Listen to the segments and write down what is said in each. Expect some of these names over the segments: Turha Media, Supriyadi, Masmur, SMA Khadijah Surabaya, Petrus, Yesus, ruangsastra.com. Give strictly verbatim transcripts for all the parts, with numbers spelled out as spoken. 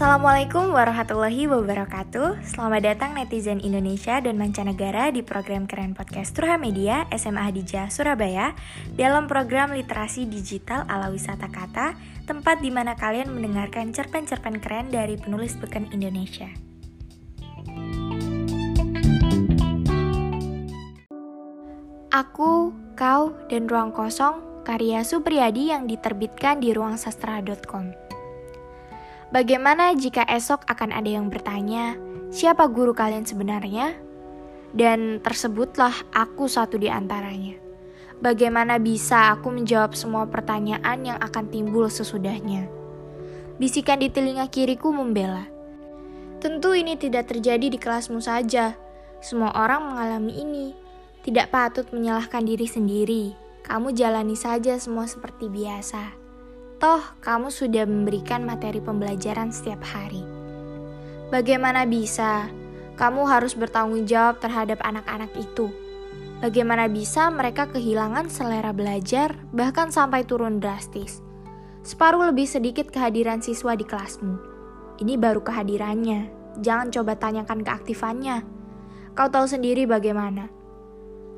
Assalamualaikum warahmatullahi wabarakatuh. Selamat datang netizen Indonesia dan mancanegara di program keren podcast Turha Media S M A Khadijah Surabaya dalam program literasi digital ala wisata kata, tempat di mana kalian mendengarkan cerpen-cerpen keren dari penulis beken Indonesia. Aku, Kau, dan Ruang Kosong, karya Supriyadi yang diterbitkan di ruang sastra dot com. Bagaimana jika esok akan ada yang bertanya, siapa guru kalian sebenarnya? Dan tersebutlah aku satu di antaranya. Bagaimana bisa aku menjawab semua pertanyaan yang akan timbul sesudahnya? Bisikan di telinga kiriku membela. Tentu ini tidak terjadi di kelasmu saja. Semua orang mengalami ini. Tidak patut menyalahkan diri sendiri. Kamu jalani saja semua seperti biasa. Toh, kamu sudah memberikan materi pembelajaran setiap hari. Bagaimana bisa? Kamu harus bertanggung jawab terhadap anak-anak itu. Bagaimana bisa mereka kehilangan selera belajar, bahkan sampai turun drastis? Separuh lebih sedikit kehadiran siswa di kelasmu. Ini baru kehadirannya. Jangan coba tanyakan keaktifannya. Kau tahu sendiri bagaimana.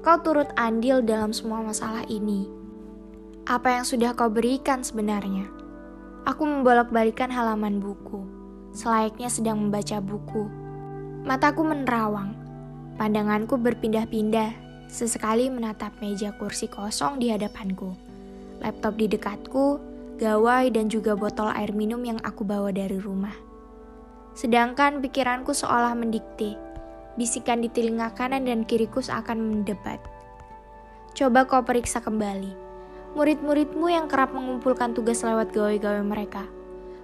Kau turut andil dalam semua masalah ini. Apa yang sudah kau berikan sebenarnya? Aku membolak-balikan halaman buku, selayaknya sedang membaca buku. Mataku menerawang, pandanganku berpindah-pindah, sesekali menatap meja kursi kosong di hadapanku, laptop di dekatku, gawai dan juga botol air minum yang aku bawa dari rumah. Sedangkan pikiranku seolah mendikte, bisikan di telinga kanan dan kiriku seakan mendebat. Coba kau periksa kembali murid-muridmu yang kerap mengumpulkan tugas lewat gawe-gawe mereka.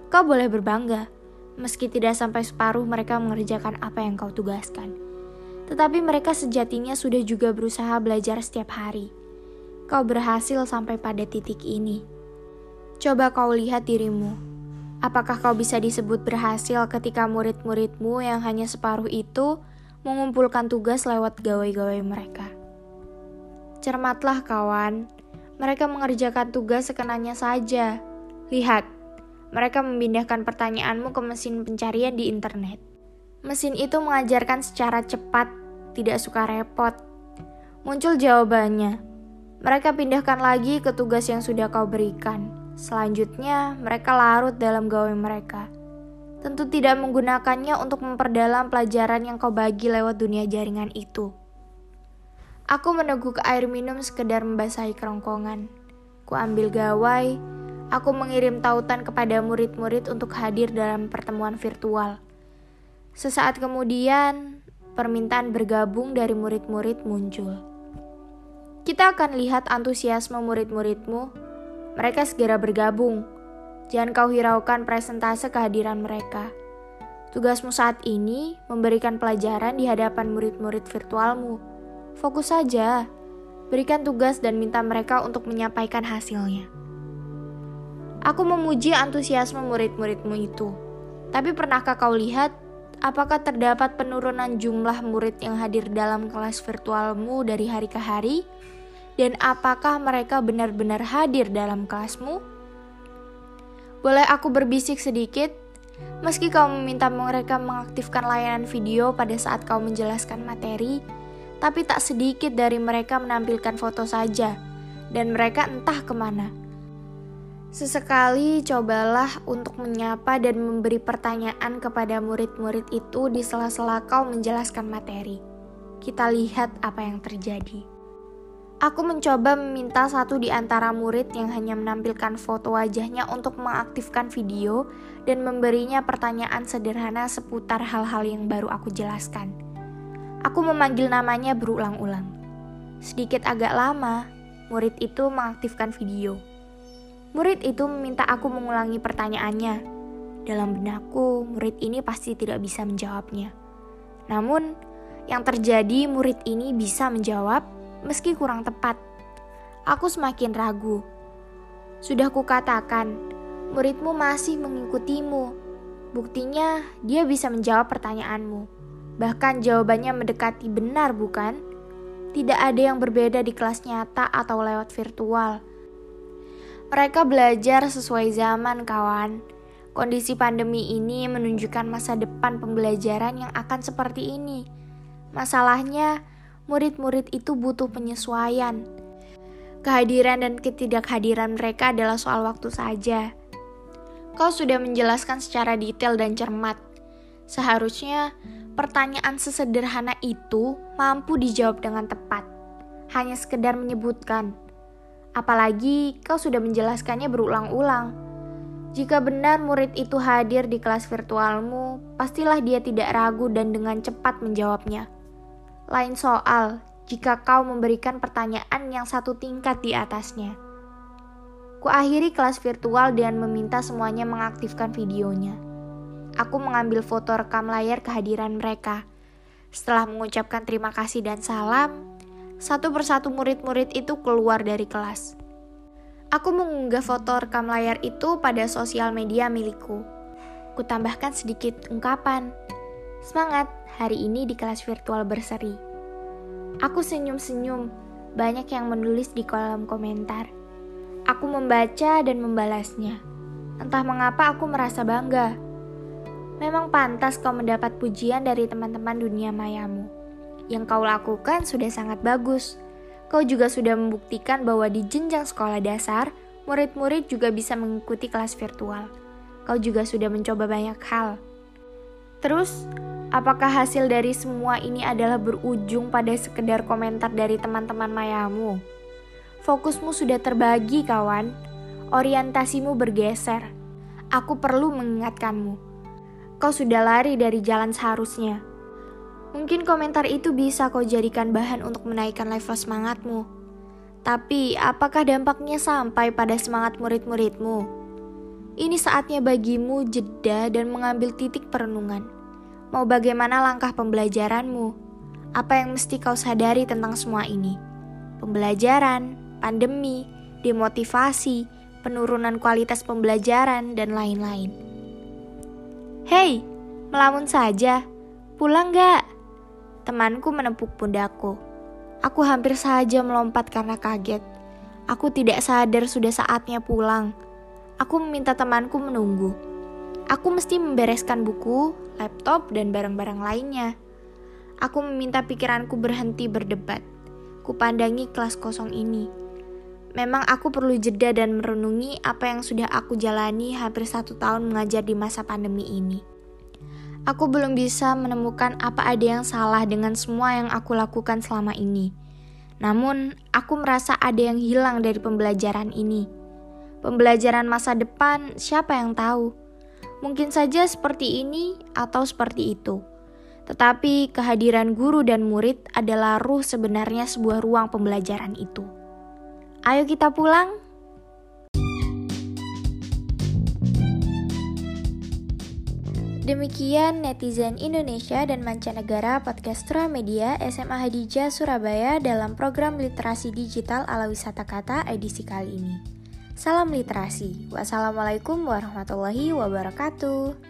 Kau boleh berbangga, meski tidak sampai separuh mereka mengerjakan apa yang kau tugaskan. Tetapi mereka sejatinya sudah juga berusaha belajar setiap hari. Kau berhasil sampai pada titik ini. Coba kau lihat dirimu. Apakah kau bisa disebut berhasil ketika murid-muridmu yang hanya separuh itu mengumpulkan tugas lewat gawe-gawe mereka? Cermatlah kawan. Mereka mengerjakan tugas sekenanya saja. Lihat, mereka memindahkan pertanyaanmu ke mesin pencarian di internet. Mesin itu mengajarkan secara cepat, tidak suka repot. Muncul jawabannya. Mereka pindahkan lagi ke tugas yang sudah kau berikan. Selanjutnya, mereka larut dalam gawe mereka. Tentu tidak menggunakannya untuk memperdalam pelajaran yang kau bagi lewat dunia jaringan itu. Aku meneguk air minum sekedar membasahi kerongkongan. Ku ambil gawai, aku mengirim tautan kepada murid-murid untuk hadir dalam pertemuan virtual. Sesaat kemudian, permintaan bergabung dari murid-murid muncul. Kita akan lihat antusiasme murid-muridmu. Mereka segera bergabung. Jangan kau hiraukan presentase kehadiran mereka. Tugasmu saat ini memberikan pelajaran di hadapan murid-murid virtualmu. Fokus saja, berikan tugas dan minta mereka untuk menyampaikan hasilnya. Aku memuji antusiasme murid-muridmu itu. Tapi pernahkah kau lihat, apakah terdapat penurunan jumlah murid yang hadir dalam kelas virtualmu dari hari ke hari? Dan apakah mereka benar-benar hadir dalam kelasmu? Boleh aku berbisik sedikit? Meski kau meminta mereka mengaktifkan layanan video pada saat kau menjelaskan materi, tapi tak sedikit dari mereka menampilkan foto saja, dan mereka entah kemana. Sesekali cobalah untuk menyapa dan memberi pertanyaan kepada murid-murid itu di sela-sela kau menjelaskan materi. Kita lihat apa yang terjadi. Aku mencoba meminta satu di antara murid yang hanya menampilkan foto wajahnya untuk mengaktifkan video dan memberinya pertanyaan sederhana seputar hal-hal yang baru aku jelaskan. Aku memanggil namanya berulang-ulang. Sedikit agak lama, murid itu mengaktifkan video. Murid itu meminta aku mengulangi pertanyaannya. Dalam benakku, murid ini pasti tidak bisa menjawabnya. Namun, yang terjadi murid ini bisa menjawab meski kurang tepat. Aku semakin ragu. Sudah kukatakan, muridmu masih mengikutimu. Buktinya, dia bisa menjawab pertanyaanmu. Bahkan jawabannya mendekati benar, bukan? Tidak ada yang berbeda di kelas nyata atau lewat virtual. Mereka belajar sesuai zaman, kawan. Kondisi pandemi ini menunjukkan masa depan pembelajaran yang akan seperti ini. Masalahnya, murid-murid itu butuh penyesuaian. Kehadiran dan ketidakhadiran mereka adalah soal waktu saja. Kau sudah menjelaskan secara detail dan cermat. Seharusnya, pertanyaan sesederhana itu mampu dijawab dengan tepat. Hanya sekedar menyebutkan. Apalagi kau sudah menjelaskannya berulang-ulang. Jika benar murid itu hadir di kelas virtualmu, pastilah dia tidak ragu dan dengan cepat menjawabnya. Lain soal, jika kau memberikan pertanyaan yang satu tingkat di atasnya. Kuakhiri kelas virtual dan meminta semuanya mengaktifkan videonya. Aku mengambil foto rekam layar kehadiran mereka. Setelah mengucapkan terima kasih dan salam, satu persatu murid-murid itu keluar dari kelas. Aku mengunggah foto rekam layar itu pada sosial media milikku. Kutambahkan sedikit ungkapan. Semangat, hari ini di kelas virtual berseri. Aku senyum-senyum, banyak yang menulis di kolom komentar. Aku membaca dan membalasnya. Entah mengapa aku merasa bangga. Memang pantas kau mendapat pujian dari teman-teman dunia mayamu. Yang kau lakukan sudah sangat bagus. Kau juga sudah membuktikan bahwa di jenjang sekolah dasar, murid-murid juga bisa mengikuti kelas virtual. Kau juga sudah mencoba banyak hal. Terus, apakah hasil dari semua ini adalah berujung pada sekedar komentar dari teman-teman mayamu? Fokusmu sudah terbagi, kawan. Orientasimu bergeser. Aku perlu mengingatkanmu. Kau sudah lari dari jalan seharusnya. Mungkin komentar itu bisa kau jadikan bahan untuk menaikkan level semangatmu. Tapi, apakah dampaknya sampai pada semangat murid-muridmu? Ini saatnya bagimu jeda dan mengambil titik perenungan. Mau bagaimana langkah pembelajaranmu? Apa yang mesti kau sadari tentang semua ini? Pembelajaran, pandemi, demotivasi, penurunan kualitas pembelajaran, dan lain-lain. Hei, melamun saja. Pulang gak? Temanku menepuk pundakku. Aku hampir saja melompat karena kaget. Aku tidak sadar sudah saatnya pulang. Aku meminta temanku menunggu. Aku mesti membereskan buku, laptop, dan barang-barang lainnya. Aku meminta pikiranku berhenti berdebat. Kupandangi kelas kosong ini. Memang aku perlu jeda dan merenungi apa yang sudah aku jalani hampir satu tahun mengajar di masa pandemi ini. Aku belum bisa menemukan apa ada yang salah dengan semua yang aku lakukan selama ini. Namun, aku merasa ada yang hilang dari pembelajaran ini. Pembelajaran masa depan, siapa yang tahu? Mungkin saja seperti ini atau seperti itu. Tetapi, kehadiran guru dan murid adalah ruh sebenarnya sebuah ruang pembelajaran itu. Ayo kita pulang! Demikian netizen Indonesia dan mancanegara podcast Turha Media S M A Khadijah Surabaya dalam program literasi digital ala wisata kata edisi kali ini. Salam literasi. Wassalamualaikum warahmatullahi wabarakatuh.